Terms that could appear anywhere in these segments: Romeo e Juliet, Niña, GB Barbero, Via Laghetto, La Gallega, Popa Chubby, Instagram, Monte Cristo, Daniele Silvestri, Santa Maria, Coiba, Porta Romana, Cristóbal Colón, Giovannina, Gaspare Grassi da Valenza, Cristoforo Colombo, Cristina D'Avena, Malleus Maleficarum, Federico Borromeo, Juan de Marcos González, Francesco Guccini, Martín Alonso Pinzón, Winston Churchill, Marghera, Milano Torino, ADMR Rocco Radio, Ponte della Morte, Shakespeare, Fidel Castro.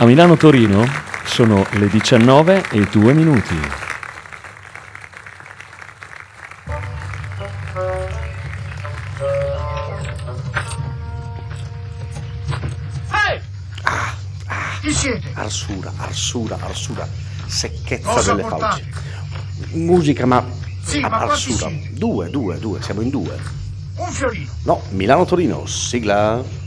A Milano Torino sono le 19:02. Arsura, secchezza. Cosa delle fauci. Musica, ma sì, arsura. Ma due, siamo in due. Un fiorino. No, Milano Torino, sigla.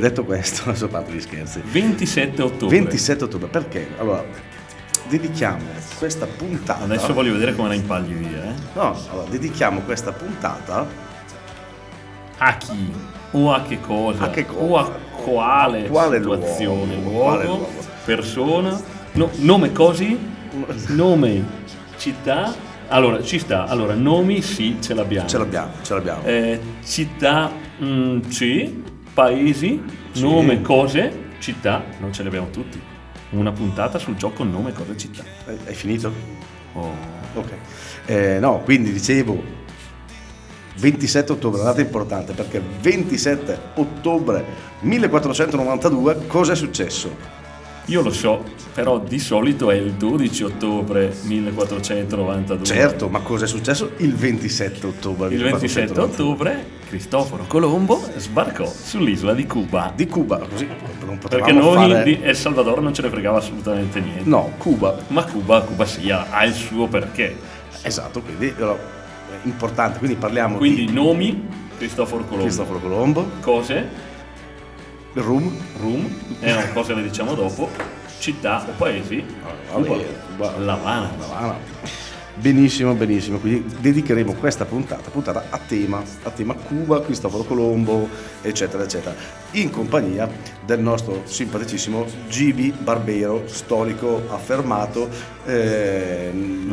Detto questo, adesso parto di scherzi. 27 ottobre, perché? Allora, dedichiamo questa puntata. Adesso voglio vedere come la impagli via, eh? No, allora, dedichiamo questa puntata a chi? O a che cosa? A che cosa? O a quale situazione, luogo, persona, no, nome così? Nome, città. Allora, ci sta. Allora, nomi sì, ce l'abbiamo. Città, sì. Paesi, sì. Nome, cose, città, non ce li abbiamo tutti. Una puntata sul gioco nome, cose, città. Hai finito? Oh. Ok. No, quindi dicevo 27 ottobre, una data importante, perché 27 ottobre 1492 cosa è successo? Io lo so, però di solito è il 12 ottobre 1492. Certo, ma cosa è successo il 27 ottobre? Il 27 ottobre Cristoforo Colombo sbarcò sull'isola di Cuba. Di Cuba, così non potevamo perché noi fare... di El Salvador non ce ne fregava assolutamente niente. No, Cuba. Ma Cuba sì, ha il suo perché. Esatto, quindi è importante, quindi parliamo di... nomi, Cristoforo Colombo. Cose... Rum, cosa ne diciamo dopo, città o paesi, L'Avana. Benissimo, quindi dedicheremo questa puntata a tema Cuba, Cristoforo Colombo, eccetera, in compagnia del nostro simpaticissimo GB Barbero, storico affermato,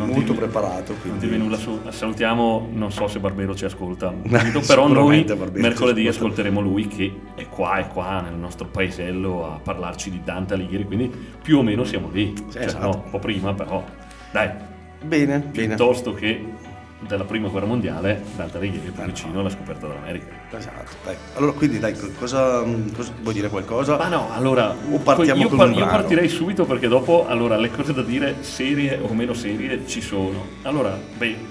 molto preparato. Quindi... Non ti nulla, salutiamo, non so se Barbero ci ascolta, però noi mercoledì ascolteremo lui che è qua nel nostro paesello a parlarci di Dante Alighieri, quindi più o meno siamo lì, esatto. No, un po' prima però, dai. Bene, piuttosto che dalla prima guerra mondiale, Dante Alighieri è più vicino alla scoperta dell'America. Esatto, dai. Allora quindi dai, cosa vuoi dire qualcosa? Ma no, allora o partiamo io partirei subito, perché dopo allora le cose da dire serie o meno serie ci sono. Allora,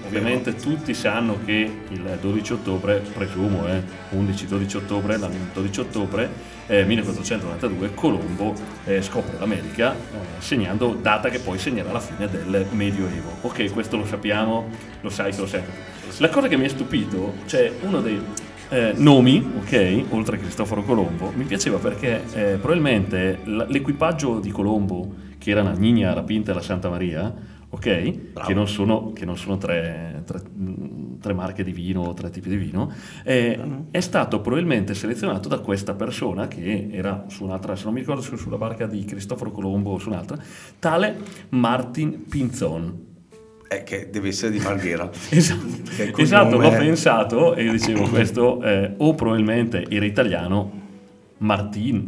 ovviamente tutti sanno che il 12 ottobre, presumo, 11-12 ottobre, il 12 ottobre 1492 Colombo scopre l'America, segnando data che poi segnerà la fine del Medioevo. Ok, questo lo sappiamo, lo sai. La cosa che mi ha stupito, cioè uno dei nomi, ok, oltre a Cristoforo Colombo, mi piaceva perché probabilmente l'equipaggio di Colombo, che era la Niña, la Pinta e la Santa Maria, ok, che non sono tre marche di vino o tre tipi di vino, è stato probabilmente selezionato da questa persona che era su un'altra, se non mi ricordo, sulla barca di Cristoforo Colombo o su un'altra, tale Martín Pinzón. Che deve essere di Marghera. esatto, l'ho pensato e dicevo questo, o probabilmente era italiano, Martin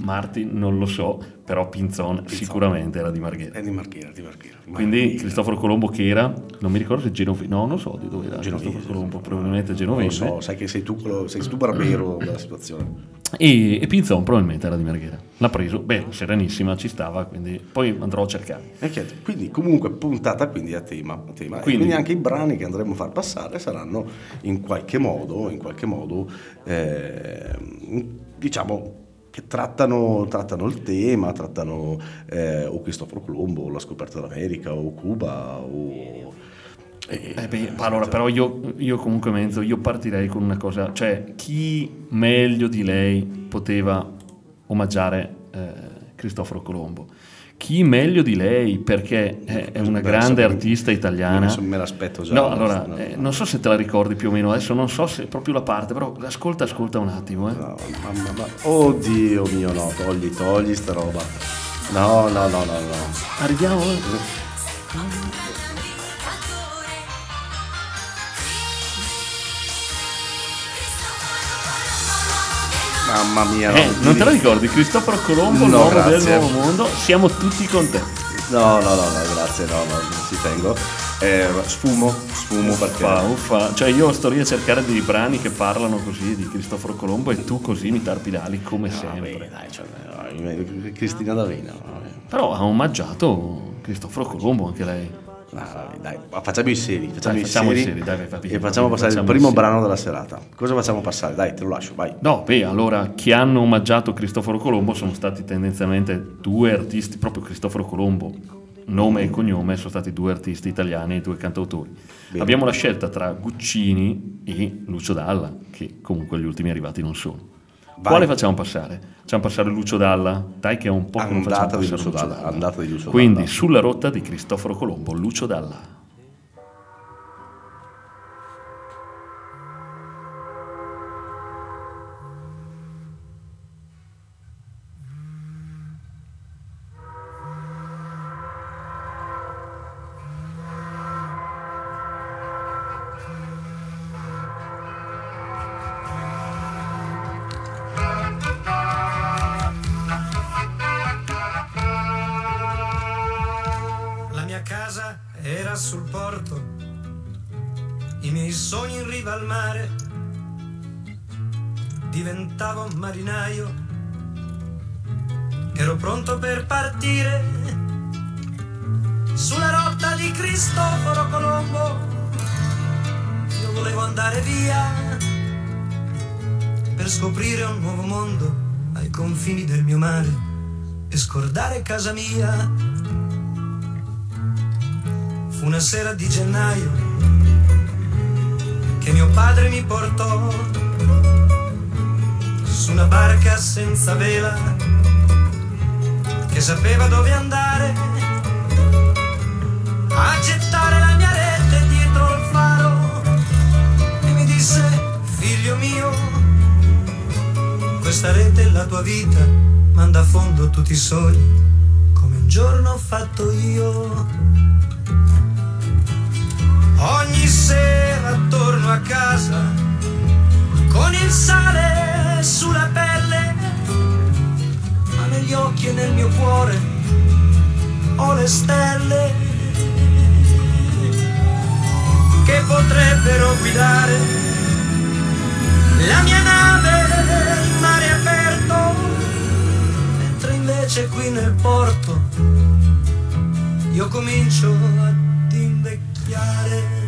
non lo so, però Pinzón sicuramente era di Marghera. È di Marghera, di Marghera. Quindi Cristoforo Colombo che era, non mi ricordo se genovese, no, non so di dove era Cristoforo Colombo, probabilmente genovese. Non lo so, sai che sei tu barbero della situazione. E Pinzón probabilmente era di Marghera. L'ha preso, beh, serenissima, ci stava, quindi poi andrò a cercare. Quindi comunque puntata quindi a tema. Quindi anche i brani che andremo a far passare saranno in qualche modo diciamo che trattano il tema, o Cristoforo Colombo, o la scoperta dell'America, o Cuba, o... allora però io comunque io partirei con una cosa, cioè chi meglio di lei poteva omaggiare Cristoforo Colombo? Chi meglio di lei, perché è una grande artista italiana. Me l'aspetto già. No, allora, non so se te la ricordi più o meno, adesso non so se proprio la parte, però ascolta un attimo. No, mamma. Oddio mio, no, togli sta roba. No. Arriviamo? Mamma mia, non te lo ricordi? Cristoforo Colombo, l'uomo del nuovo mondo, siamo tutti contenti. No, grazie, no, ci tengo. Sfumo perché. Uffa. Cioè, io sto lì a cercare dei brani che parlano così di Cristoforo Colombo e tu così mi tarpi l'ali come sempre. Beh, dai, Cristina D'Avena. Però ha omaggiato Cristoforo Colombo anche lei. Dai, facciamo i seri, dai, e facciamo passare il primo brano della serata. Cosa facciamo passare? Dai, te lo lascio, vai. No, beh, allora, chi hanno omaggiato Cristoforo Colombo sono stati tendenzialmente due artisti, proprio Cristoforo Colombo, nome e cognome, sono stati due artisti italiani, due cantautori. Bene. Abbiamo la scelta tra Guccini e Lucio Dalla, che comunque gli ultimi arrivati non sono. Vai. Quale facciamo passare? Facciamo passare Lucio Dalla? Dai che è un po' che non facciamo passare Lucio Dalla. Quindi sulla rotta di Cristoforo Colombo, Lucio Dalla. Marinaio, ero pronto per partire sulla rotta di Cristoforo Colombo. Io volevo andare via per scoprire un nuovo mondo ai confini del mio mare e scordare casa mia. Fu una sera di gennaio che mio padre mi portò su una barca senza vela che sapeva dove andare a gettare la mia rete dietro il faro e mi disse: figlio mio, questa rete è la tua vita, manda a fondo tutti i sogni come un giorno ho fatto io. Ogni sera torno a casa con il sale sulla pelle, ma negli occhi e nel mio cuore ho le stelle che potrebbero guidare la mia nave nel mare aperto, mentre invece qui nel porto io comincio ad invecchiare.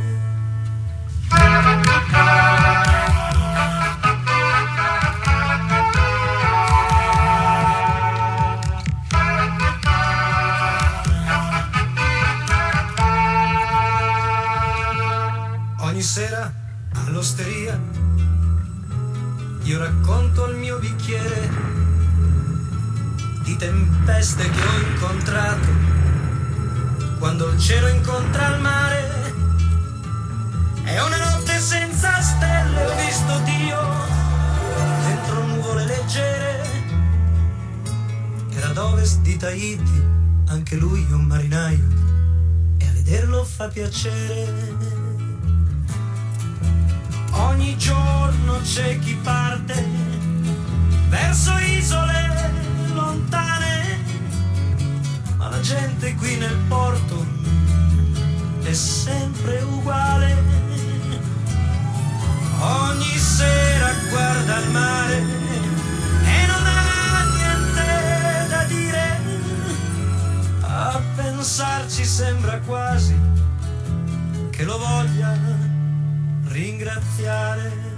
Sera all'osteria io racconto al mio bicchiere di tempeste che ho incontrato quando il cielo incontra il mare. È una notte senza stelle, ho visto Dio dentro nuvole leggere. Era ad ovest di Tahiti, anche lui un marinaio e a vederlo fa piacere. Ogni giorno c'è chi parte verso isole lontane, gente qui nel porto è sempre uguale. Ogni sera guarda il mare e non ha niente da dire. A pensarci sembra quasi che lo voglia ringraziare.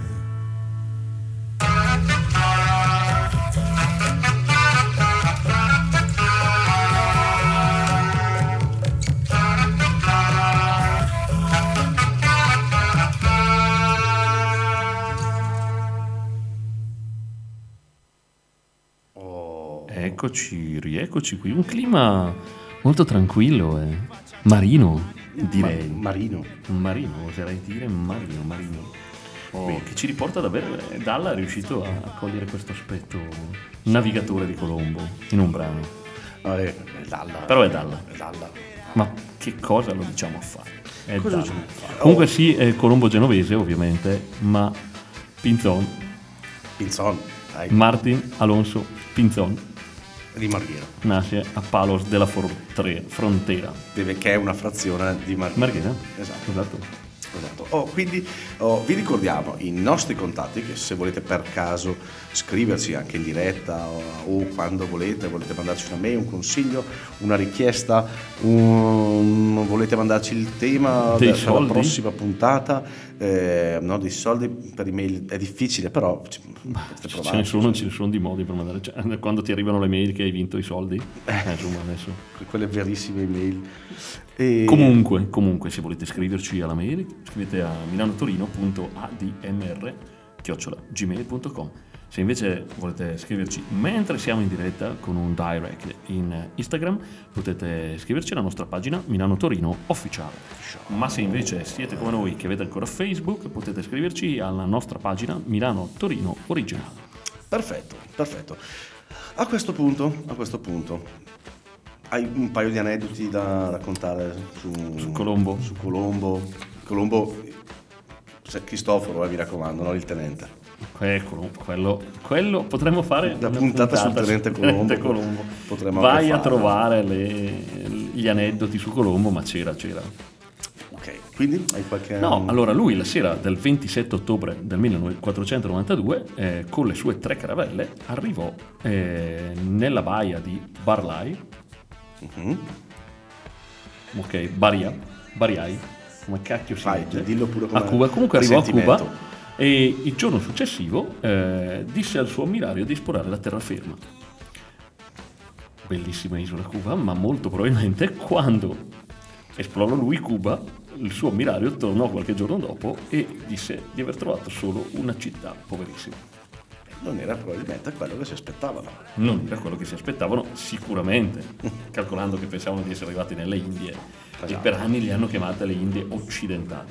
Eccoci, rieccoci qui. Un clima molto tranquillo, marino, direi. Marino, oserei dire marino. Che ci riporta davvero. Dalla è riuscito a cogliere questo aspetto navigatore di Colombo in un brano. È Dalla. Ma che cosa lo diciamo a fare? È cosa Dalla. Comunque sì, è Colombo genovese, ovviamente, ma Pinzón. Martín Alonso Pinzón di Marghera nasce a Palos della Frontera, che è una frazione di Marghera. Esatto. Quindi vi ricordiamo i nostri contatti, che se volete per caso scriverci anche in diretta o quando volete mandarci una mail, un consiglio, una richiesta, volete mandarci il tema per la prossima puntata, no, dei soldi per email è difficile, però ce ne sono di modi per mandare, cioè, quando ti arrivano le mail che hai vinto i soldi, insomma, adesso quelle verissime mail. E comunque se volete scriverci alla mail, scrivete a milanotorino.admr@gmail.com. se invece volete scriverci mentre siamo in diretta con un direct in Instagram, potete scriverci alla nostra pagina Milano Torino Officiale. Ma se invece siete come noi che avete ancora Facebook, potete scriverci alla nostra pagina Milano Torino Originale. Perfetto. A questo punto hai un paio di aneddoti da raccontare su Colombo? Su Colombo, Cristoforo, mi raccomando, non il tenente. Quello potremmo fare la puntata sul tenente Colombo. Potremmo vai a trovare gli aneddoti su Colombo, ma c'era. Ok, quindi hai qualche... No, allora lui la sera del 27 ottobre del 1492 con le sue 3 caravelle arrivò nella baia di Barlai. Mm-hmm. Ok, Bariai, come cacchio si legge? Dillo pure a Cuba. Comunque arrivò a Cuba e il giorno successivo disse al suo ammiraglio di esplorare la terraferma. Bellissima isola Cuba, ma molto probabilmente quando esplorò lui Cuba, il suo ammiraglio tornò qualche giorno dopo e disse di aver trovato solo una città poverissima. Non era probabilmente quello che si aspettavano. Sicuramente, calcolando che pensavano di essere arrivati nelle Indie. Esatto. E per anni li hanno chiamate le Indie occidentali.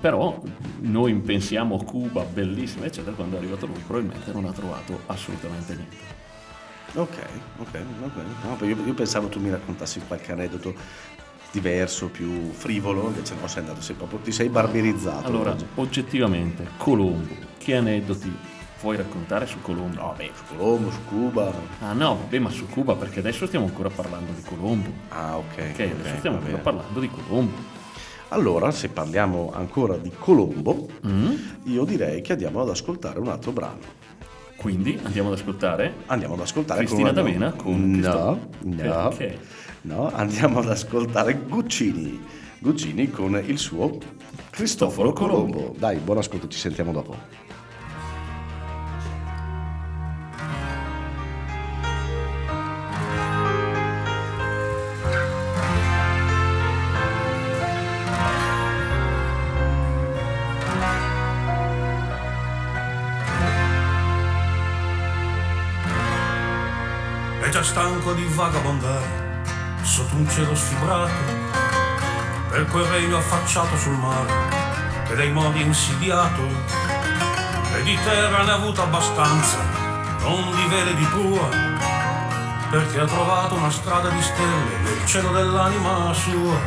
Però noi pensiamo Cuba bellissima, eccetera, quando è arrivato lui probabilmente non ha trovato assolutamente niente. Ok. No, io pensavo tu mi raccontassi qualche aneddoto diverso, più frivolo, invece no, sei andato, ti sei barberizzato. Allora, oggettivamente, Colombo, che aneddoti puoi raccontare su Colombo? No, beh, su Colombo, su Cuba. Ah no, vabbè, ma su Cuba, perché adesso stiamo ancora parlando di Colombo. Ah, ok. Adesso stiamo ancora parlando di Colombo. Allora, se parliamo ancora di Colombo, io direi che andiamo ad ascoltare un altro brano. Quindi andiamo ad ascoltare? Cristina D'Avena con andiamo ad ascoltare Guccini con il suo Cristoforo Colombo. Dai, buon ascolto, ci sentiamo dopo. Stanco di vagabondare sotto un cielo sfibrato per quel regno affacciato sul mare e dei modi insidiato, e di terra ne ha avuto abbastanza, non di vele di prua, perché ha trovato una strada di stelle nel cielo dell'anima sua.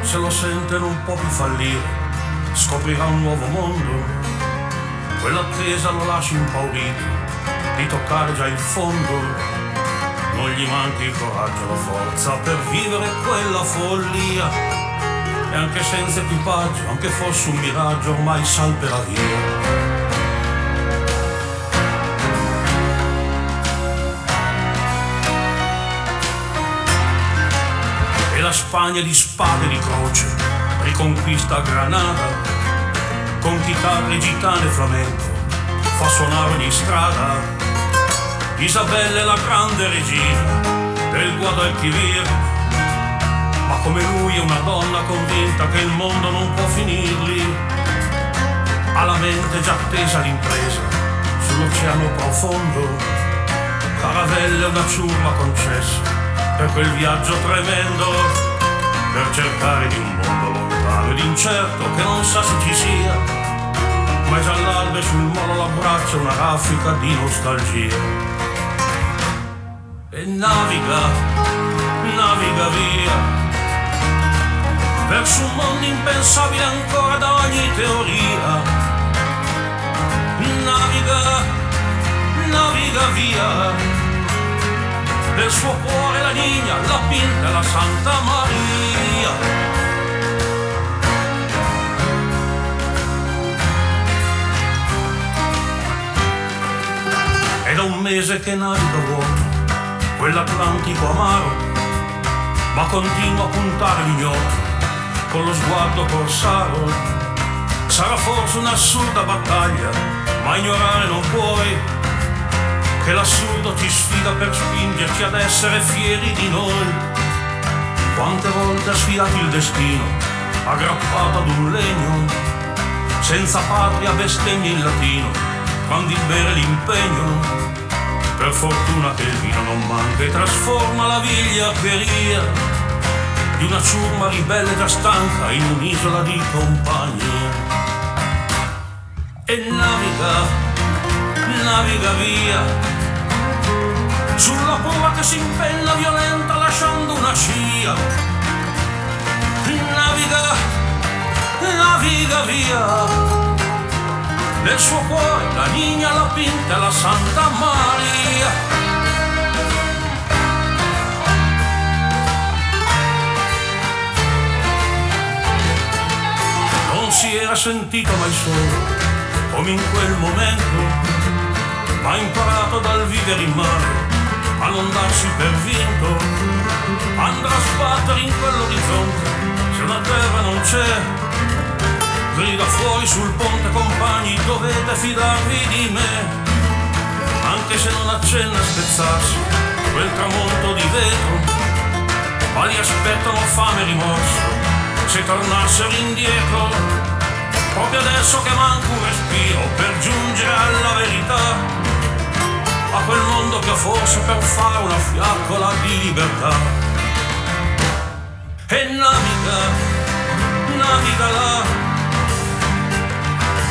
Se lo sente non può più fallire, scoprirà un nuovo mondo, quell'attesa lo lascia impaurito di toccare già il fondo. non gli manchi il coraggio, la forza per vivere quella follia. E anche senza equipaggio, anche fosse un miraggio, ormai salterà via. Spagna di spade di croce, riconquista Granada, con chitarre gitane e flamenco, fa suonare ogni strada. Isabella è la grande regina del Guadalquivir, ma come lui è una donna convinta che il mondo non può finirli. Ha la mente già tesa l'impresa sull'oceano profondo, caravelle una ciurma concessa per quel viaggio tremendo, per cercare di un mondo lontano ed incerto che non sa se ci sia, ma già all'alba sul molo l'abbraccia una raffica di nostalgia. E naviga, naviga via, verso un mondo impensabile ancora da ogni teoria. Naviga, naviga via, del suo cuore la Niña, la Pinta e la Santa Maria. È da un mese che naviga vuoto quell'Atlantico amaro, ma continua a puntare l'ignoto con lo sguardo corsaro. Sarà forse un'assurda battaglia, ma ignorare non puoi che l'assurdo ci sfida per spingerci ad essere fieri di noi. Quante volte ha sfidato il destino, aggrappato ad un legno, senza patria bestemmia in latino, quando il bere l'impegno. Per fortuna che il vino non manca e trasforma la vigliaccheria di una ciurma ribelle già stanca in un'isola di compagnia. E naviga, naviga via, sulla prova che si impella violenta lasciando una scia. Naviga, naviga via, nel suo cuore la Niña, la Pinta e la Santa Maria. Non si era sentito mai solo come in quel momento, ma imparato dal vivere in mare a non darsi per vinto. Andrà a sbattere in quell'orizzonte se una terra non c'è, grida fuori sul ponte compagni, dovete fidarvi di me. Anche se non accenna a spezzarsi quel tramonto di vetro, ma li aspettano fame e rimorso se tornassero indietro. Proprio adesso che manca un respiro per giungere alla verità, a quel mondo che forse per fare una fiaccola di libertà. E naviga, naviga là,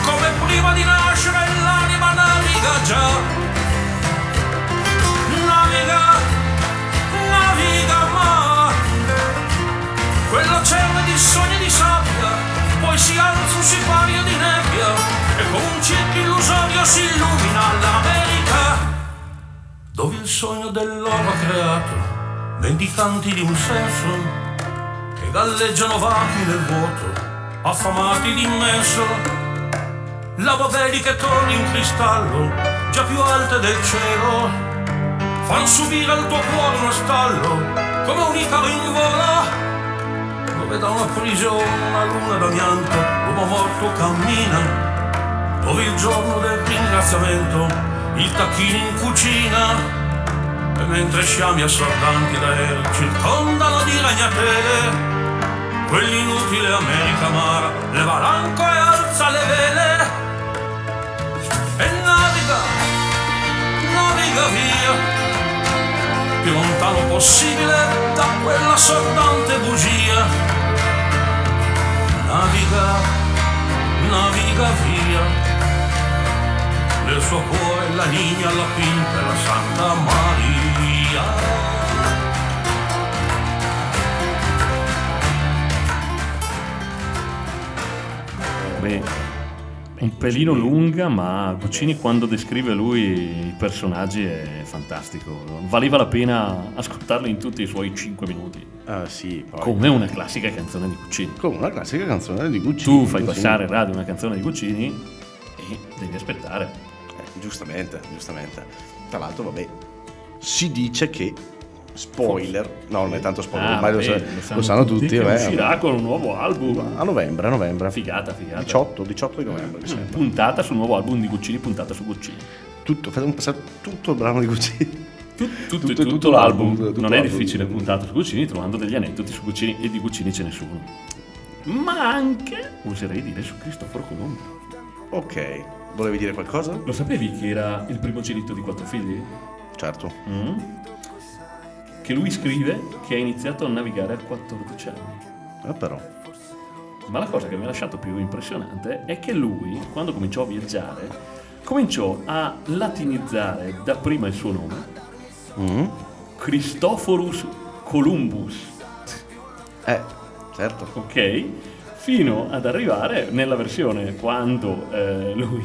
come prima di nascere l'anima naviga già. Naviga, naviga ma, quell'oceano di sogni di sabbia, poi si alza un sipario di nebbia e con un cerchio illusorio si illumina l'America, dove il sogno dell'oro ha creato mendicanti di un senso che galleggiano vacui nel vuoto, affamati d'immenso. Lava veli che torni in cristallo, già più alte del cielo, fan subire al tuo cuore uno stallo come un icaro in volo, dove da una prigione una luna d'amianto l'uomo morto cammina, dove il giorno del ringraziamento il tacchino in cucina, e mentre sciami assordanti da aerei circondano di ragnatele quell'inutile America amara, leva l'anco e alza le vele. E naviga, naviga via, più lontano possibile da quella assordante bugia. Naviga, naviga via, del suo cuore la Niña, la Pinta e la Santa Maria. Beh, un pelino lunga, ma Guccini quando descrive lui i personaggi è fantastico, valeva la pena ascoltarlo in tutti i suoi 5 minuti. Ah sì, poi. Come una classica canzone di Guccini. Come una classica canzone di Guccini. Tu fai passare in radio una canzone di Guccini e devi aspettare. Giustamente. Tra l'altro, vabbè, si dice che spoiler, no, non è tanto spoiler, ormai lo sanno tutti, uscirà con un nuovo album a novembre. Figata. 18 di novembre. Puntata sul nuovo album di Guccini, puntata su Guccini. Tutto il brano di Guccini. Tutto l'album. È difficile, puntata su Guccini, trovando degli aneddoti su Guccini, e di Guccini ce ne sono. Ma anche, oserei dire, su Cristoforo Colombo. Ok, volevi dire qualcosa? Lo sapevi che era il primogenito di 4 figli? Certo. Che lui scrive che ha iniziato a navigare a 14 anni. Però. Ma la cosa che mi ha lasciato più impressionante è che lui, quando cominciò a viaggiare, cominciò a latinizzare dapprima il suo nome, Cristoforus Columbus. Certo. Ok, fino ad arrivare nella versione quando lui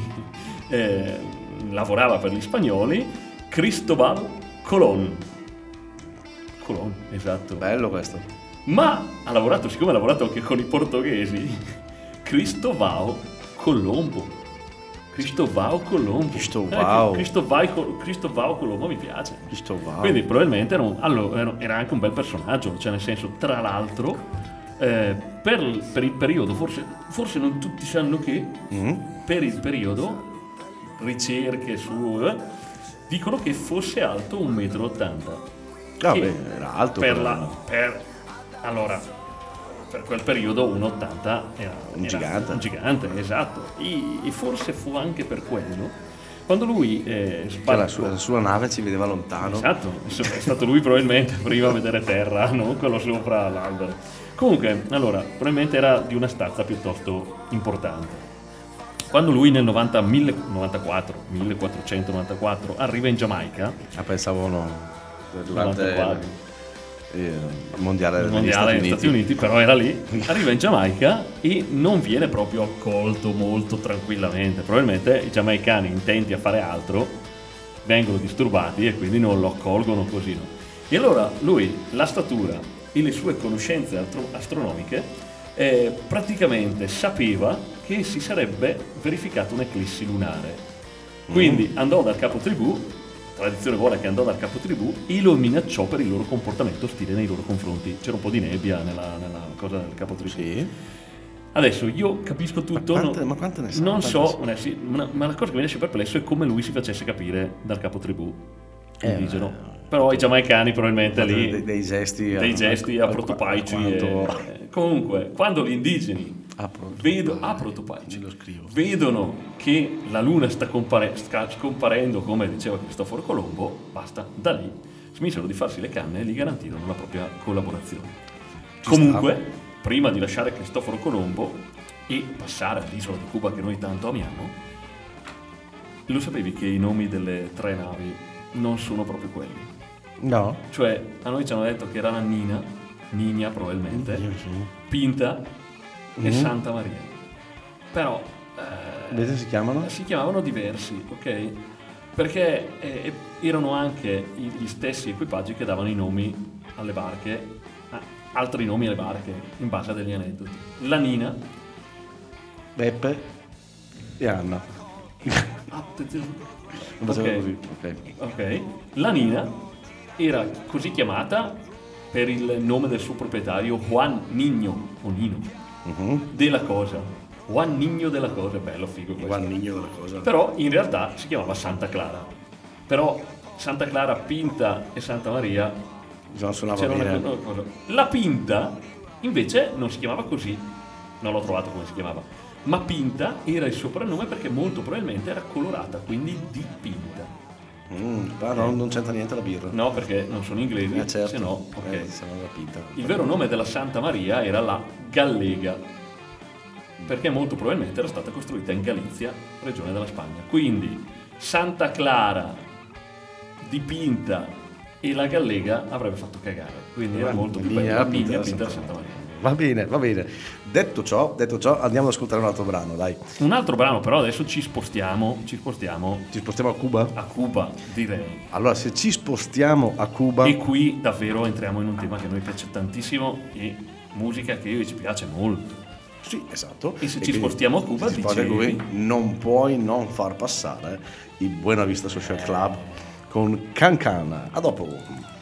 lavorava per gli spagnoli, Cristóbal Colón, esatto. Bello questo. Ma ha lavorato anche con i portoghesi, Cristóvão Colombo mi piace. Quindi probabilmente era anche un bel personaggio, cioè nel senso, tra l'altro, per il periodo, forse non tutti sanno che per il periodo ricerche su dicono che fosse alto 1,80 m. Era alto per quel periodo 1,80 era un gigante, esatto, e forse fu anche per quello quando lui la sua nave ci vedeva lontano, esatto, è stato lui probabilmente prima a vedere terra, non quello sopra l'albero. Comunque, probabilmente era di una stazza piuttosto importante. Quando lui nel 1494 arriva in Giamaica, pensavo durante il mondiale degli Stati Uniti, però era lì, arriva in Giamaica e non viene proprio accolto molto tranquillamente. Probabilmente i giamaicani, intenti a fare altro, vengono disturbati e quindi non lo accolgono così, no? E allora lui, la statura e le sue conoscenze astronomiche, praticamente sapeva che si sarebbe verificata un'eclissi lunare, quindi andò dal capo tribù. Tradizione vuole che andò dal capotribù e lo minacciò per il loro comportamento ostile nei loro confronti. C'era un po' di nebbia nella cosa del capotribù. Sì. Adesso io capisco tutto. Ma quante ne sa? Non so, ma la cosa che mi lascia perplesso è come lui si facesse capire dal capotribù indigeno. Però i giamaicani probabilmente lì dei gesti aprotopaici. Comunque, quando gli indigeni vedono che la luna sta scomparendo, come diceva Cristoforo Colombo, basta, da lì smisero di farsi le canne e gli garantirono la propria collaborazione. Prima di lasciare Cristoforo Colombo e passare all'isola di Cuba che noi tanto amiamo, lo sapevi che i nomi delle 3 navi non sono proprio quelli? No. Cioè, a noi ci hanno detto che era la Niña probabilmente, Pinta e Santa Maria, però vedete, si chiamavano diversi, ok? Perché erano anche gli stessi equipaggi che davano i nomi alle barche, altri nomi alle barche in base a degli aneddoti. La Nina, Beppe e Anna. Ok. La Nina era così chiamata per il nome del suo proprietario, Juan Nino o Nino della Cosa. Juan Niño della Cosa, bello, figo questo. Juan Niño della Cosa. Però in realtà si chiamava Santa Clara. Però Santa Clara, Pinta e Santa Maria non suonava bene. La Pinta invece non si chiamava così. Non l'ho trovato come si chiamava. Ma Pinta era il soprannome perché molto probabilmente era colorata, quindi di Pinta. No, non c'entra niente la birra. No, perché non sono inglesi, certo. Se no, ok. Il vero nome della Santa Maria era la Gallega, perché molto probabilmente era stata costruita in Galizia, regione della Spagna. Quindi Santa Clara, dipinta, e la Gallega avrebbe fatto cagare. Quindi era molto più bella la Pinta della Santa Maria. Va bene, va bene. Detto ciò, andiamo ad ascoltare un altro brano, dai. Un altro brano, però adesso ci spostiamo. Ci spostiamo a Cuba? A Cuba, direi. Allora, se ci spostiamo a Cuba... E qui davvero entriamo in un tema che a noi piace tantissimo e musica che ci piace molto. Sì, esatto. E se ci spostiamo a Cuba, dicevi... Non puoi non far passare il Buena Vista Social Club con Can Can. A dopo.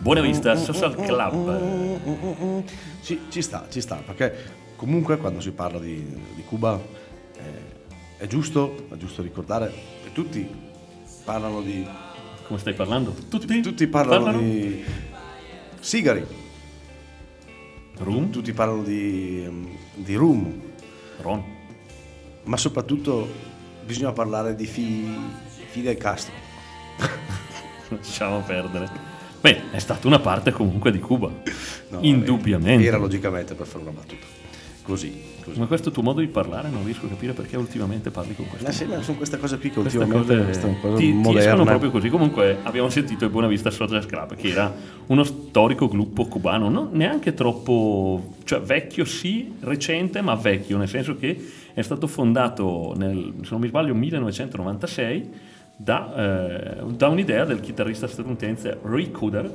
Buena Vista Social Club. Ci sta, perché comunque quando si parla di Cuba è giusto ricordare che tutti parlano di... Come stai parlando? Tutti parlano di sigari. Rum? Tutti parlano di rum. Ron. Ma soprattutto bisogna parlare di Fidel Castro. Lasciamo perdere. Beh, è stata una parte comunque di Cuba, no, indubbiamente. Era logicamente per fare una battuta, così. Ma questo tuo modo di parlare non riesco a capire perché ultimamente parli con questo. Sono queste cose qui che ultimamente ti escono proprio così. Comunque abbiamo sentito il Buena Vista Social Club, che era uno storico gruppo cubano, non neanche troppo, cioè vecchio sì, recente, ma vecchio, nel senso che è stato fondato nel, se non mi sbaglio, 1996, da un'idea del chitarrista statunitense Ry Cooder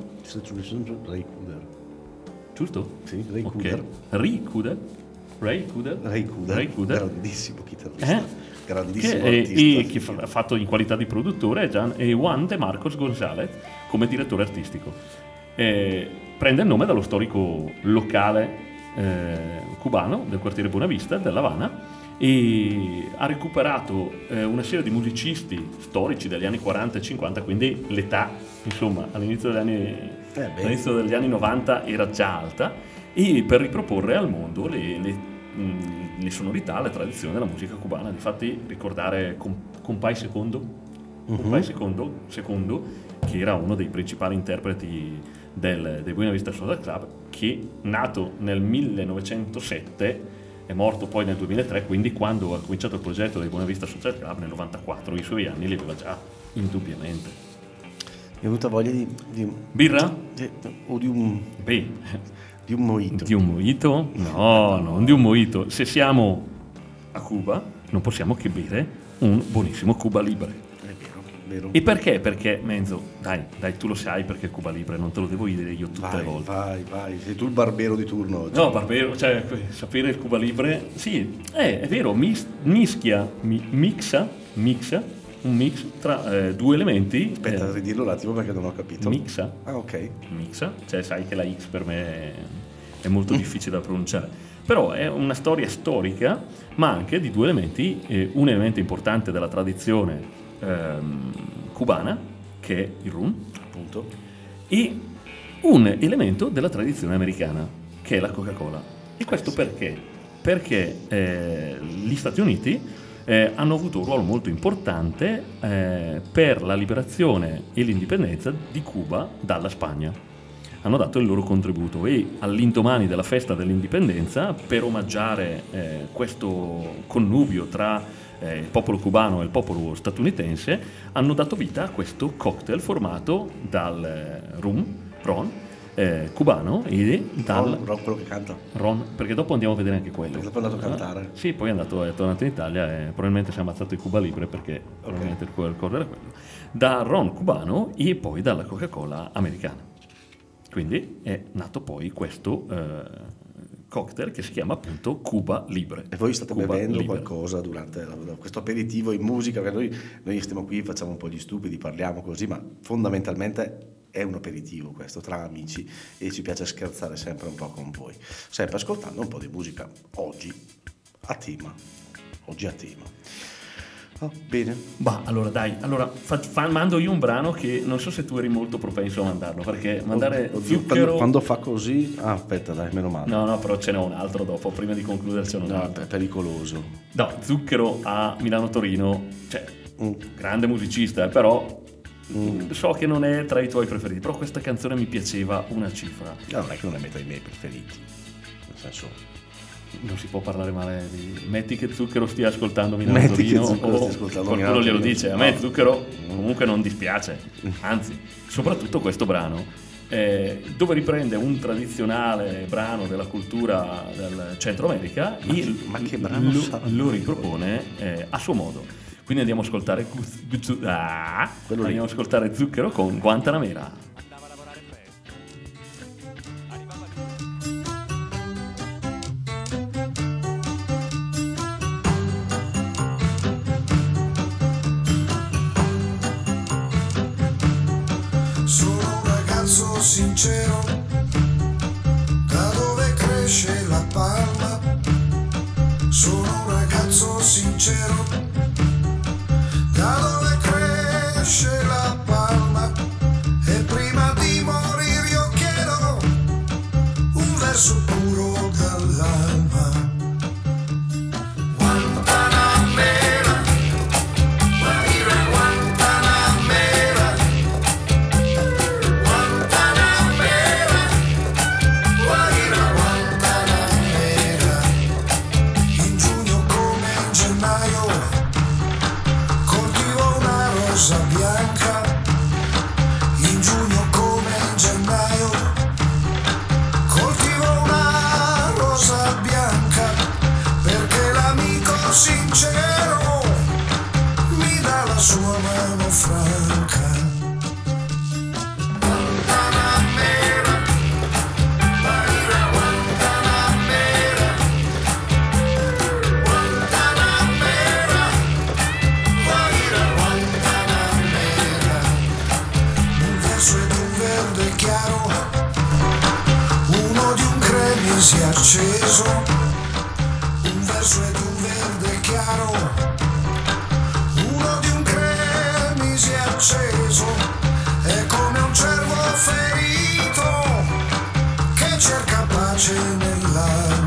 giusto? Sì, Ry Cooder. Ry Cooder? Ry Cooder, grandissimo chitarrista, grandissimo artista. Che ha fatto in qualità di produttore e Juan de Marcos González come direttore artistico. Prende il nome dallo storico locale cubano del quartiere Buena Vista dell'Havana, e ha recuperato una serie di musicisti storici dagli anni 40 e 50, quindi l'età, insomma, all'inizio degli anni 90 era già alta, e per riproporre al mondo le sonorità, la tradizione della musica cubana. Infatti ricordare Compay Segundo, Compay Segundo, che era uno dei principali interpreti del Buena Vista Social Club, che nato nel 1907 è morto poi nel 2003, quindi quando ha cominciato il progetto del Buena Vista Social Club nel 94, i suoi anni li aveva già indubbiamente. Mi è venuta voglia di birra? O di un... Beh, di un mojito. Di un mojito? No, non di un mojito. Se siamo a Cuba non possiamo che bere un buonissimo Cuba Libre. È vero, vero. E perché? Perché, Menzo, dai, tu lo sai perché Cuba Libre, non te lo devo dire io tutte le volte. Vai, sei tu il barbero di turno oggi. No, barbero, cioè, sapere il Cuba Libre, sì, è vero, mixa, un mix tra due elementi. Aspetta, ridirlo un attimo perché non ho capito. Mixa. Ah, ok. Mixa, cioè sai che la X per me è molto difficile da pronunciare, però è una storia storica, ma anche di due elementi, un elemento importante della tradizione cubana, che è il rum, appunto, e un elemento della tradizione americana, che è la Coca-Cola. E questo perché? Perché gli Stati Uniti hanno avuto un ruolo molto importante per la liberazione e l'indipendenza di Cuba dalla Spagna. Hanno dato il loro contributo, e all'indomani della festa dell'indipendenza, per omaggiare questo connubio tra il popolo cubano e il popolo statunitense, hanno dato vita a questo cocktail formato dal ron cubano e dal Ron, quello che canta Ron, perché dopo andiamo a vedere anche quello, perché dopo è andato a cantare, sì, poi è tornato in Italia e probabilmente si è ammazzato il Cuba Libre, perché probabilmente il corso era quello, da Ron cubano e poi dalla Coca-Cola americana. Quindi è nato poi questo cocktail che si chiama appunto Cuba Libre. E voi state Cuba bevendo Libre. Qualcosa durante questo aperitivo in musica? Perché noi stiamo qui, facciamo un po' gli stupidi, parliamo così, ma fondamentalmente è un aperitivo questo tra amici, e ci piace scherzare sempre un po' con voi, sempre ascoltando un po' di musica oggi a tema. Oh, bene, allora mando io un brano che non so se tu eri molto propenso a mandarlo, perché mandare Zucchero quando fa così, aspetta, dai, meno male, no, però ce n'è un altro dopo, prima di concluderci un altro. È pericoloso, Zucchero a Milano Torino, cioè grande musicista, però so che non è tra i tuoi preferiti, però questa canzone mi piaceva una cifra. Non è che non è tra i miei preferiti, nel senso, non si può parlare male di... Metti che Zucchero stia ascoltando Milano Torino, qualcuno glielo dice, a me Zucchero comunque non dispiace, anzi, soprattutto questo brano, dove riprende un tradizionale brano della cultura del Centro America, ma che brano lo ripropone a suo modo. Quindi andiamo a ascoltare Zucchero con Guantanamera. Andava a lavorare presto. Arrivava a... Sono un ragazzo sincero, da dove cresce la palma. Sono un ragazzo sincero, da dove cresce la palma, e prima di morire io chiedo un verso puro dall'alma. Guantanamera, guarire Guantanamera, Guantanamera, guarire Guantanamera. In giugno come in gennaio bianca, in giugno come in gennaio coltivo una che si è acceso, un verso ed un verde chiaro, uno di un cremi si è acceso, è come un cervo ferito che cerca pace nell'alma.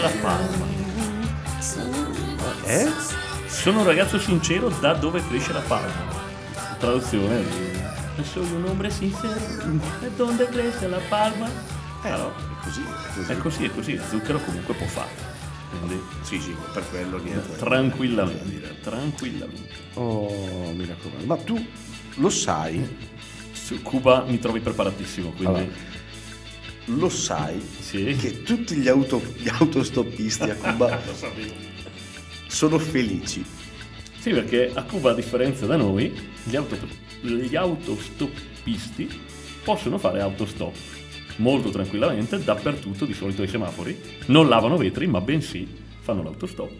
La palma, eh? Sono un ragazzo sincero, da dove cresce la palma? Traduzione: sono un uomo sincero, da dove cresce la palma? Allora, è così. Zucchero comunque può farlo. Quindi, sì, per quello niente. Tranquillamente. Oh, mi raccomando. Ma tu lo sai? Su Cuba mi trovi preparatissimo, quindi. Allora. Lo sai che tutti gli autostoppisti a Cuba sono felici? Sì, perché a Cuba, a differenza da noi, gli autostoppisti possono fare autostop molto tranquillamente dappertutto, di solito ai semafori, non lavano vetri, ma bensì fanno l'autostop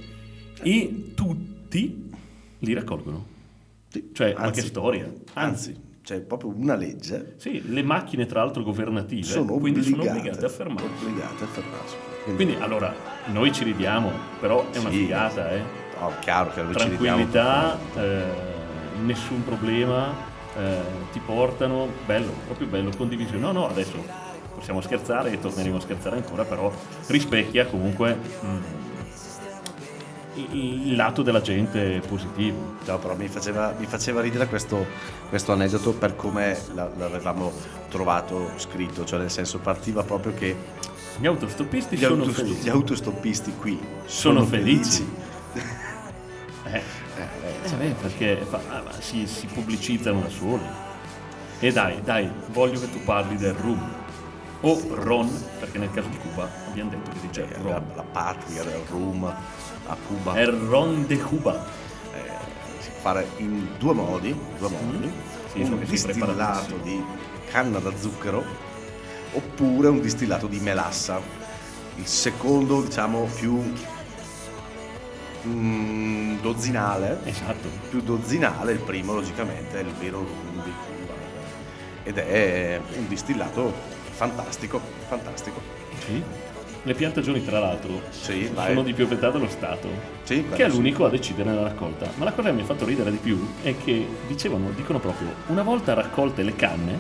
e tutti li raccolgono. Cioè, ma che storia! Anzi. C'è proprio una legge. Sì, le macchine tra l'altro governative sono obbligate a fermarsi. Quindi allora noi ci ridiamo, però è una figata, Oh, chiaro che noi ci ridiamo. Tranquillità, nessun problema, ti portano, bello, proprio bello, condivisione. No, adesso possiamo scherzare e torneremo a scherzare ancora, però rispecchia comunque il lato della gente positivo. No, però mi faceva ridere questo aneddoto per come l'avevamo trovato scritto, cioè nel senso partiva proprio che gli autostoppisti qui sono felici. Perché si pubblicizzano da soli. E dai, voglio che tu parli del rum o ron, perché nel caso di Cuba abbiamo detto che dice ron. La patria del rum a Cuba. È ron de Cuba. Si può fare in due modi. Sì, un distillato di canna da zucchero oppure un distillato di melassa. Il secondo, diciamo, più dozzinale. Esatto. Più dozzinale, il primo logicamente è il vero rum di Cuba. Ed è un distillato fantastico. Sì. Le piantagioni tra l'altro sono di proprietà dello Stato, che è l'unico a decidere la raccolta. Ma la cosa che mi ha fatto ridere di più è che dicono proprio, una volta raccolte le canne,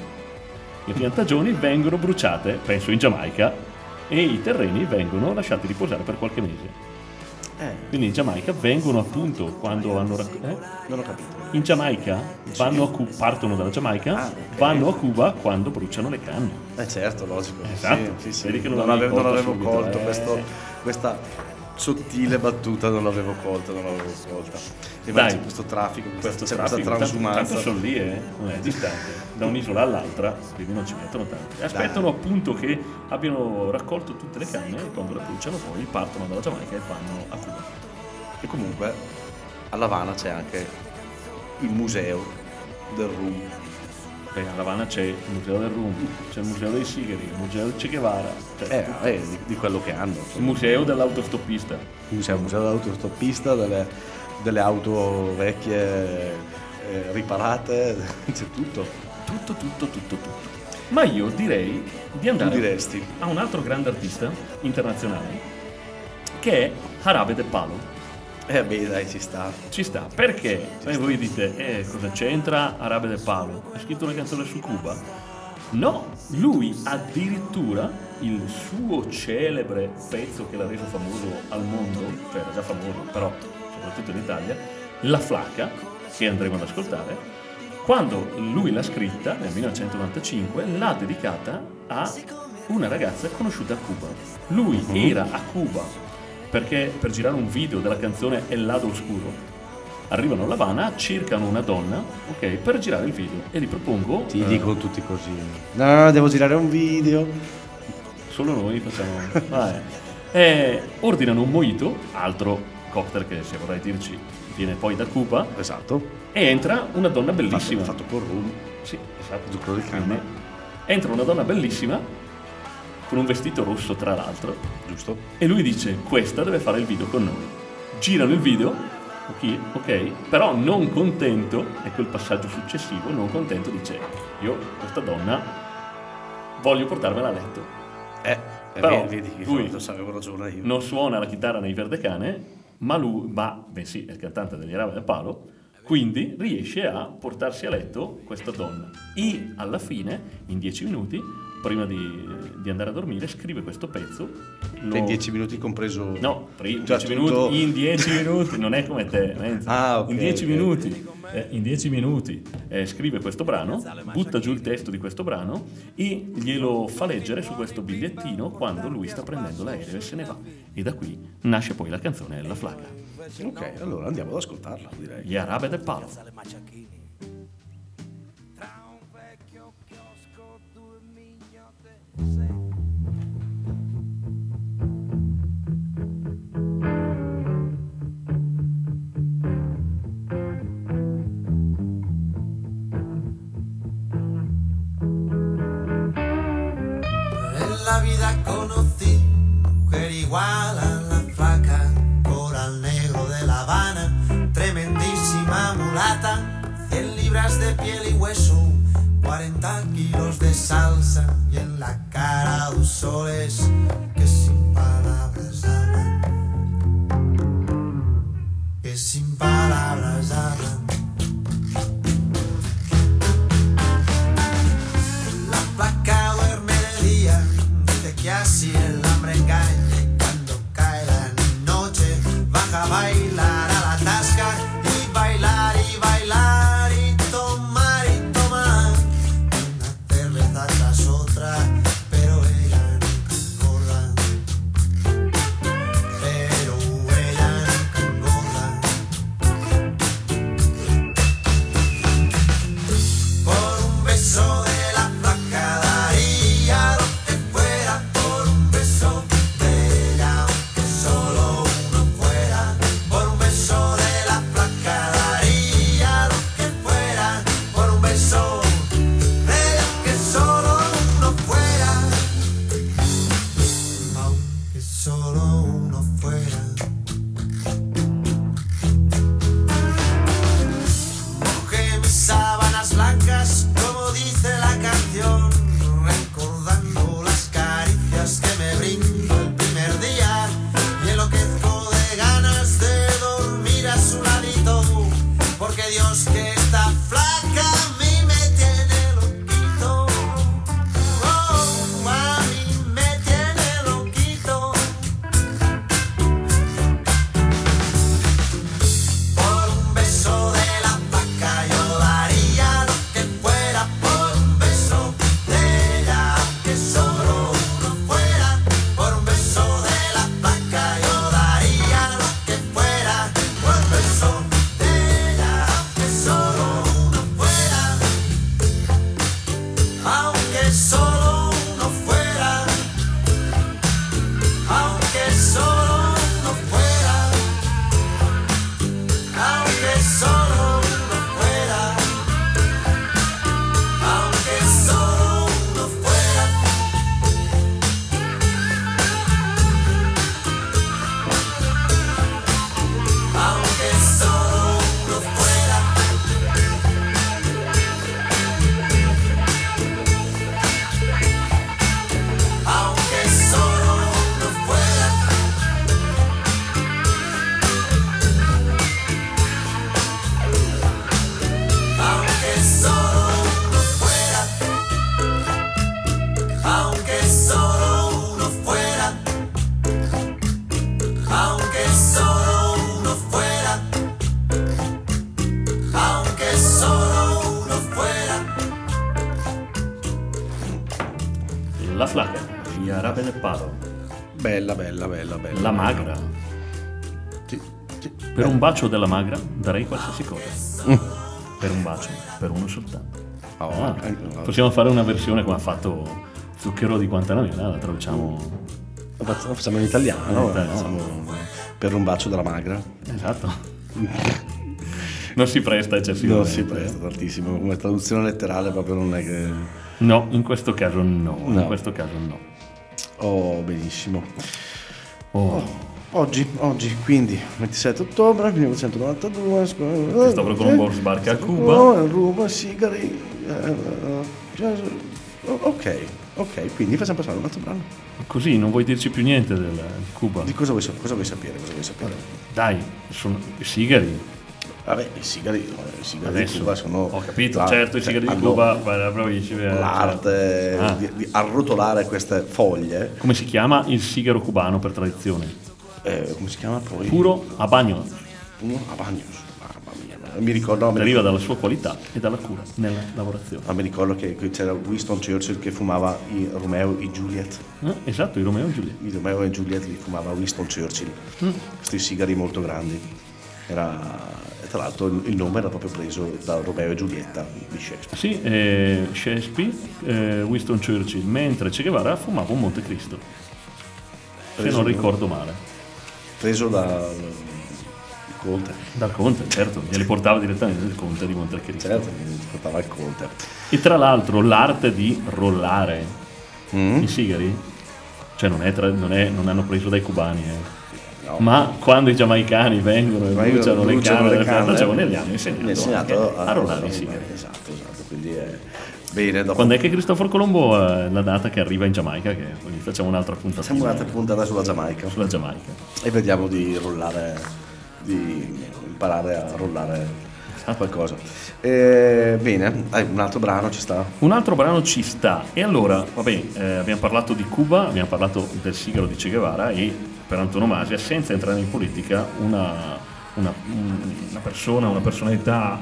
le piantagioni vengono bruciate, penso in Giamaica, e i terreni vengono lasciati riposare per qualche mese. Quindi in Giamaica vengono appunto quando hanno raccolto. Non ho capito. In Giamaica partono dalla Giamaica, vanno a Cuba quando bruciano le canne. Certo, logico. Esatto. Sì. Che non avevo colto questa sottile battuta, non l'avevo colta. E dai, questo traffico, questa transumanza. Tanto sono lì, non è distante, da un'isola all'altra, quindi non ci mettono tanto. Aspettano appunto che abbiano raccolto tutte le canne e quando le bruciano poi partono dalla Giamaica e vanno a Cuba. E comunque, all'Avana c'è anche il museo del rum. Perché ad Havana c'è il museo del rum, c'è il museo dei sigari, il museo del Che Guevara, cioè, di quello che hanno. Insomma. Il museo dell'autostoppista. Il museo dell'autostoppista, delle auto vecchie riparate, c'è tutto. Ma io direi di andare a un altro grande artista internazionale che è Jarabe de Palo. Beh, dai, ci sta perché ci sta. Voi dite cosa c'entra Jarabe de Palo? Ha scritto una canzone su Cuba? No, lui addirittura il suo celebre pezzo che l'ha reso famoso al mondo, cioè era già famoso però soprattutto in Italia, La Flaca, che andremo ad ascoltare, quando lui l'ha scritta nel 1995 l'ha dedicata a una ragazza conosciuta a Cuba. Lui era a Cuba perché per girare un video della canzone El Lado Oscuro arrivano a Havana, cercano una donna, ok, per girare il video, e li propongo. Ti dicono tutti così: no, devo girare un video. Solo noi facciamo. Ordinano un mojito, altro cocktail che, se vorrai dirci, viene poi da Cuba. Esatto. E entra una donna bellissima. Fatto col rum. Sì, esatto. Zucchero di canna. Entra una donna bellissima, con un vestito rosso tra l'altro, giusto? E lui dice: questa deve fare il video con noi. Girano il video, ok, però non contento, ecco il passaggio successivo, non contento dice: io questa donna voglio portarmela a letto. Però vedi, lui non suona la chitarra nei Verdecane, ma bensì è il cantante degli Jarabe de Palo, quindi riesce a portarsi a letto questa donna. E alla fine, in 10 minuti, prima di andare a dormire, scrive questo pezzo. In 10 minuti compreso? No, in 10 minuti, non è come te. Okay, in dieci minuti, scrive questo brano, butta giù il testo di questo brano e glielo fa leggere su questo bigliettino quando lui sta prendendo l'aereo e se ne va. E da qui nasce poi la canzone La Flaca. Ok, allora andiamo ad ascoltarla, direi. Gli Jarabe de Palo. En la vida conocí mujer igual a la flaca, coral negro de La Habana, tremendísima mulata, 100 libras de piel y hueso, 40 kilos de salsa y en la cara dos soles que sin palabras hablan, que sin palabras hablan. La placa duerme de día, dice que así el hambre engaña, y cuando cae la noche baja a bailar a la tasca y bailar y bailar. La Flaca, Jarabe de Palo. Bella. La Magra. Sì. Per un bacio della Magra darei qualsiasi cosa. Per un bacio, per uno soltanto. Possiamo fare una versione come ha fatto Zucchero di Guantanamera, la traduciamo. Facciamo in italiano. No? Per un bacio della Magra. Esatto. Non si presta eccessivamente. Non si presta tantissimo, come traduzione letterale proprio non è che... No, in questo caso no. In questo caso no. Oh, benissimo. Oggi, quindi, 27 ottobre 1992. Cristoforo Colombo sbarca a Cuba. Ruba sigari. Ok, quindi facciamo passare un altro brano. Così, non vuoi dirci più niente di Cuba? Di cosa vuoi sapere? Dai, sono sigari. Vabbè, i sigari di Cuba sono... Ho capito, certo, i sigari di Cuba, bravissimi. L'arte di arrotolare queste foglie. Come si chiama il sigaro cubano per tradizione? Come si chiama poi? Puro Habaneros. Mi ricordo... Deriva dalla sua qualità e dalla cura nella lavorazione. Mi ricordo che c'era Winston Churchill che fumava i Romeo e Juliet. Esatto, i Romeo e Juliet. I Romeo e Juliet li fumava Winston Churchill. Questi sigari molto grandi. Tra l'altro il nome era proprio preso da Romeo e Giulietta di Shakespeare. Sì, Shakespeare, Winston Churchill, mentre Che Guevara fumava un Monte Cristo, se non ricordo male. Preso dal Conte. Dal Conte, certo, glieli portava direttamente il Conte di Monte Cristo. Certo, li portava il Conte. E tra l'altro l'arte di rollare i sigari, cioè non hanno preso dai cubani, No. Ma quando i giamaicani vengono e bruciano le canne, gli hanno insegnato a rollare i sigari. Esatto. Quindi bene, dopo... Quando è che Cristoforo Colombo la data che arriva in Giamaica? Che facciamo un'altra puntata. Facciamo un'altra puntata sulla Giamaica. E vediamo di rollare, di imparare a rollare. Qualcosa. Bene, un altro brano ci sta? E allora, abbiamo parlato di Cuba, abbiamo parlato del sigaro di Che Guevara e per antonomasia, senza entrare in politica, una personalità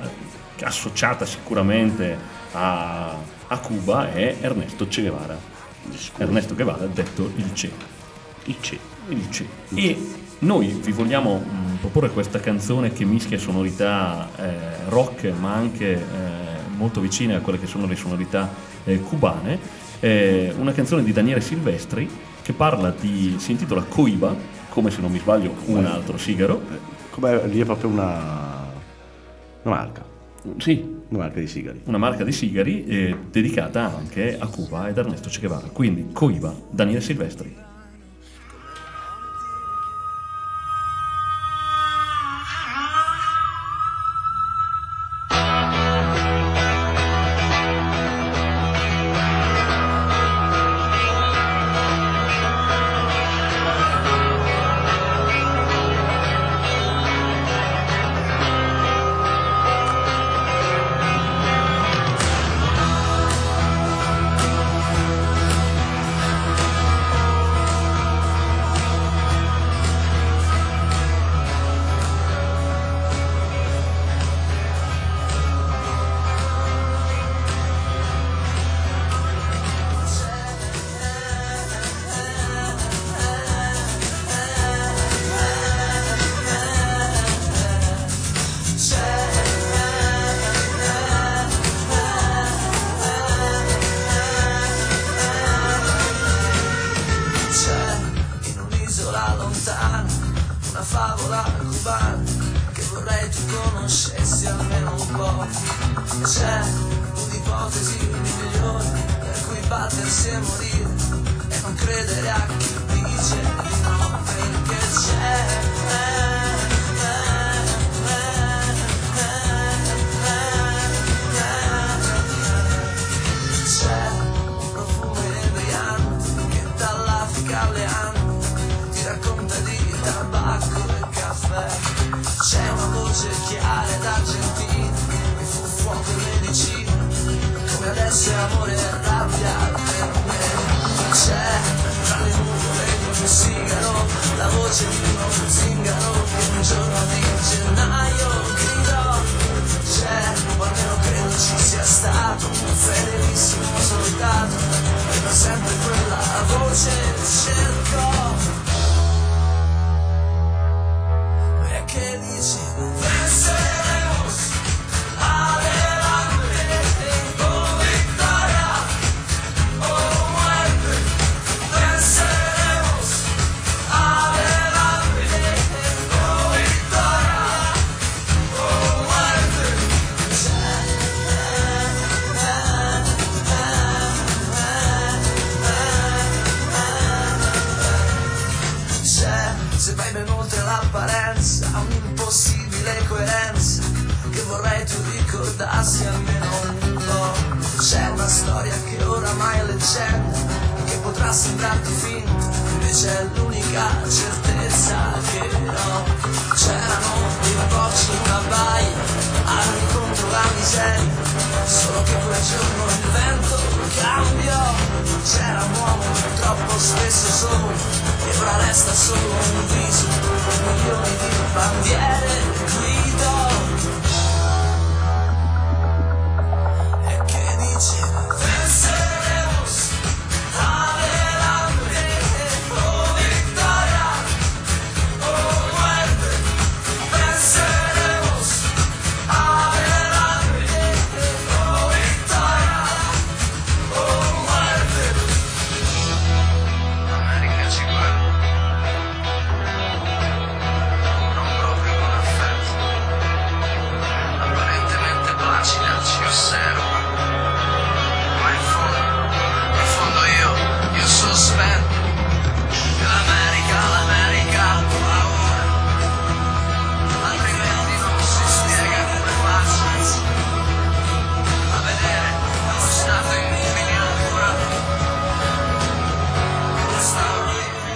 associata sicuramente a Cuba è Ernesto Che Guevara. Ernesto Che Guevara, detto il Che. E noi vi vogliamo proporre questa canzone che mischia sonorità rock ma anche molto vicine a quelle che sono le sonorità cubane, una canzone di Daniele Silvestri che si intitola Coiba, come se non mi sbaglio un altro sigaro. Come lì è proprio una marca. Sì, una marca di sigari dedicata anche a Cuba ed Ernesto Che Guevara, quindi Coiba, Daniele Silvestri. C'è una voce chiara ed argentina, mi fu fuoco nelle città. amore e rabbia che non c'è tra le nuvole di un sigaro, la voce di un zingaro che un giorno di gennaio gridò, c'è, ma almeno credo ci sia stato un fedelissimo soldato che da sempre quella voce cercò. Che dici, venceremo, adelante, con vittoria o muerte, venceremo, adelante, con vittoria o muerte. C'è, se vai ben oltre l'apparenza, un'impossibile coerenza che vorrei tu ricordassi almeno un po'. C'è una storia che oramai è leggenda, che potrà sembrarti finta, invece è l'unica certezza che ho. C'erano i ragazzi in una baia al ricontro la miseria, solo che quel giorno il vento cambiò. C'era un uomo troppo spesso solo e ora resta solo un viso con milioni di bandiere grido e che diceva venceremos, adelante, o vittoria o muerte, venceremos, adelante, o vittoria o muerte.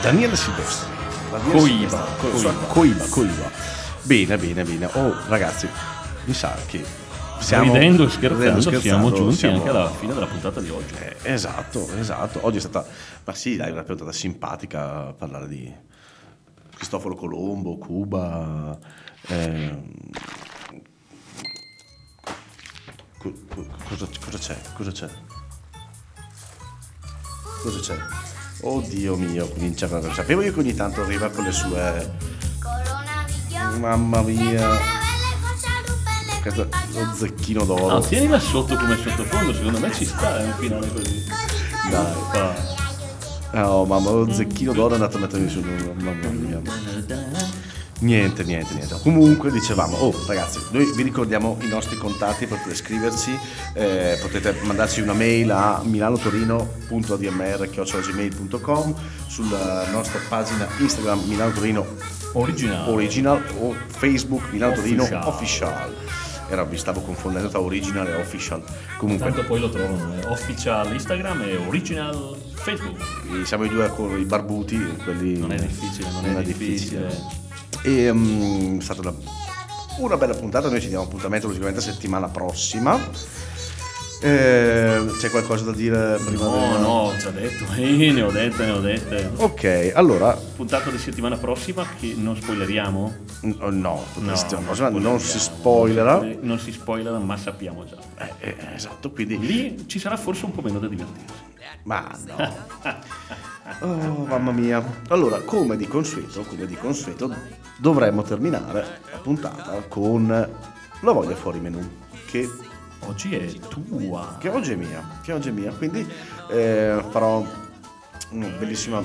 Daniele Silvestri, Coiba. Bene. Oh ragazzi, mi sa che stiamo ridendo e scherzando siamo giunti anche alla fine della puntata di oggi. Esatto. Oggi è stata, ma sì dai, una puntata simpatica a parlare di Cristoforo Colombo, Cuba, Cosa c'è? Oddio mio, cominciano. Sapevo io che ogni tanto arriva con le sue. Mamma mia. Lo Zecchino d'Oro. No, tienila sotto come sottofondo, secondo me ci sta, è un finale così. Dai. Oh mamma, lo Zecchino d'Oro è andato a mettermi su. Mamma mia. Niente. Comunque dicevamo, oh ragazzi, noi vi ricordiamo i nostri contatti per poter scriverci, potete mandarci una mail a milanotorino.admr@gmail.com, sulla nostra pagina Instagram Milano Torino Original o Facebook Milano Torino Official. Mi stavo confondendo tra Original e Official. Comunque tanto poi lo trovano, Official Instagram e Original Facebook. Siamo i due con i barbuti, quelli. Non è difficile. E è stata una bella puntata. Noi ci diamo appuntamento logicamente settimana prossima. C'è qualcosa da dire prima? No, già detto. Ne ho dette. Ok, allora puntata di settimana prossima che non spoileriamo? No, non si spoilerà. Non si spoilerà, ma sappiamo già. Esatto, quindi lì ci sarà forse un po' meno da divertirsi. Ma no. Oh mamma mia. Allora, come di consueto dovremmo terminare la puntata con la voglia fuori menù che oggi è tua, che oggi è mia, quindi farò una bellissima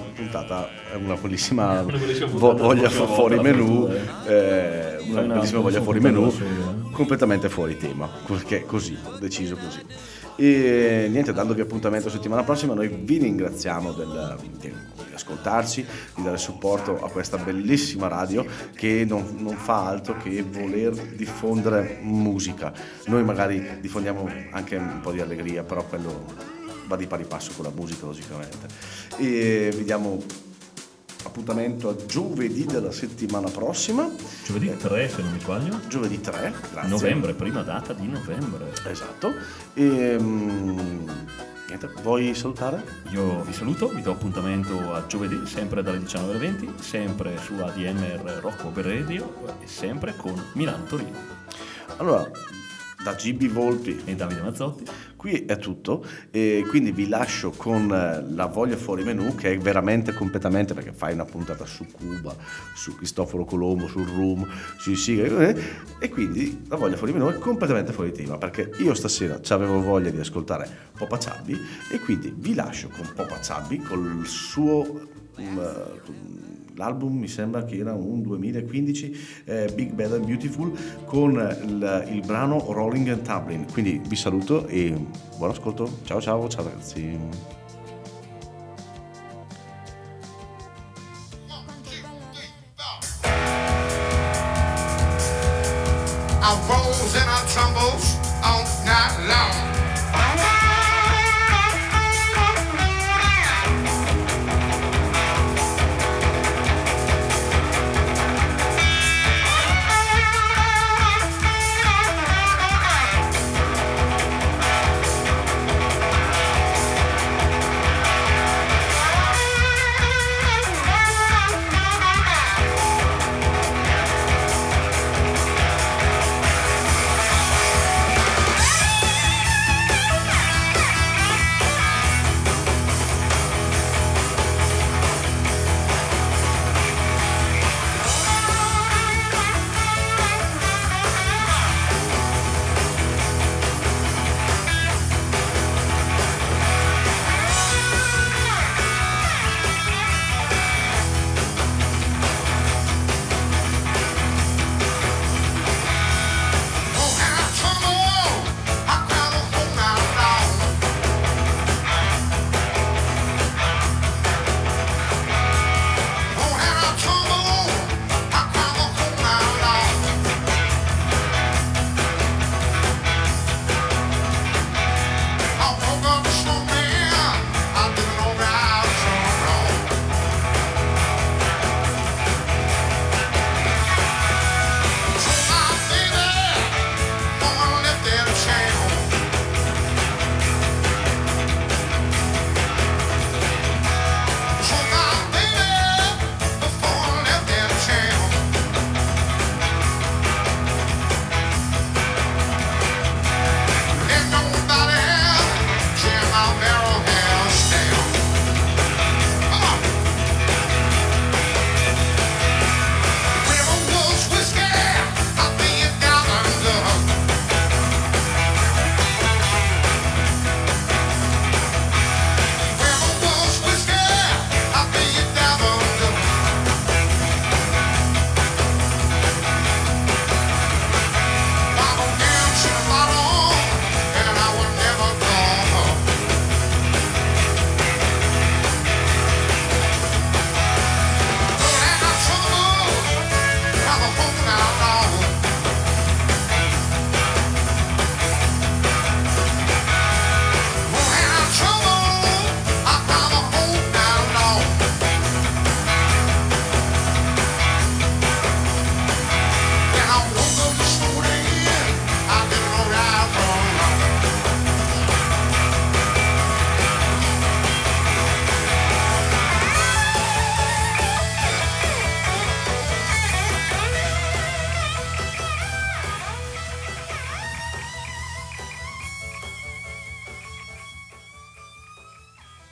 voglia fuori menù completamente fuori tema, perché così ho deciso così. E niente, dandovi appuntamento settimana prossima, noi vi ringraziamo di ascoltarci, di dare supporto a questa bellissima radio che non fa altro che voler diffondere musica. Noi magari diffondiamo anche un po' di allegria, però quello va di pari passo con la musica logicamente, e vi diamo appuntamento a giovedì della settimana prossima. Giovedì 3, se non mi sbaglio. Giovedì 3, grazie. Novembre, prima data di novembre. Esatto. E, niente, vuoi salutare? Io vi saluto, vi do appuntamento a giovedì, sempre dalle 19 alle 20, sempre su ADMR Rocco Radio e sempre con Milano Torino. Allora, da GB Volpi e Davide Mazzotti, qui è tutto, e quindi vi lascio con la voglia fuori menù, che è veramente completamente, perché fai una puntata su Cuba, su Cristoforo Colombo, sul rum, sui sigari, e quindi la voglia fuori menù è completamente fuori tema, perché io stasera avevo voglia di ascoltare Popa Chubby, e quindi vi lascio con Popa Chubby, col suo l'album, mi sembra che era un 2015, Big Bad and Beautiful, con il brano Rolling and Tumbling. Quindi vi saluto e buon ascolto, ciao ciao ciao ragazzi. I rose and I trembles all night long.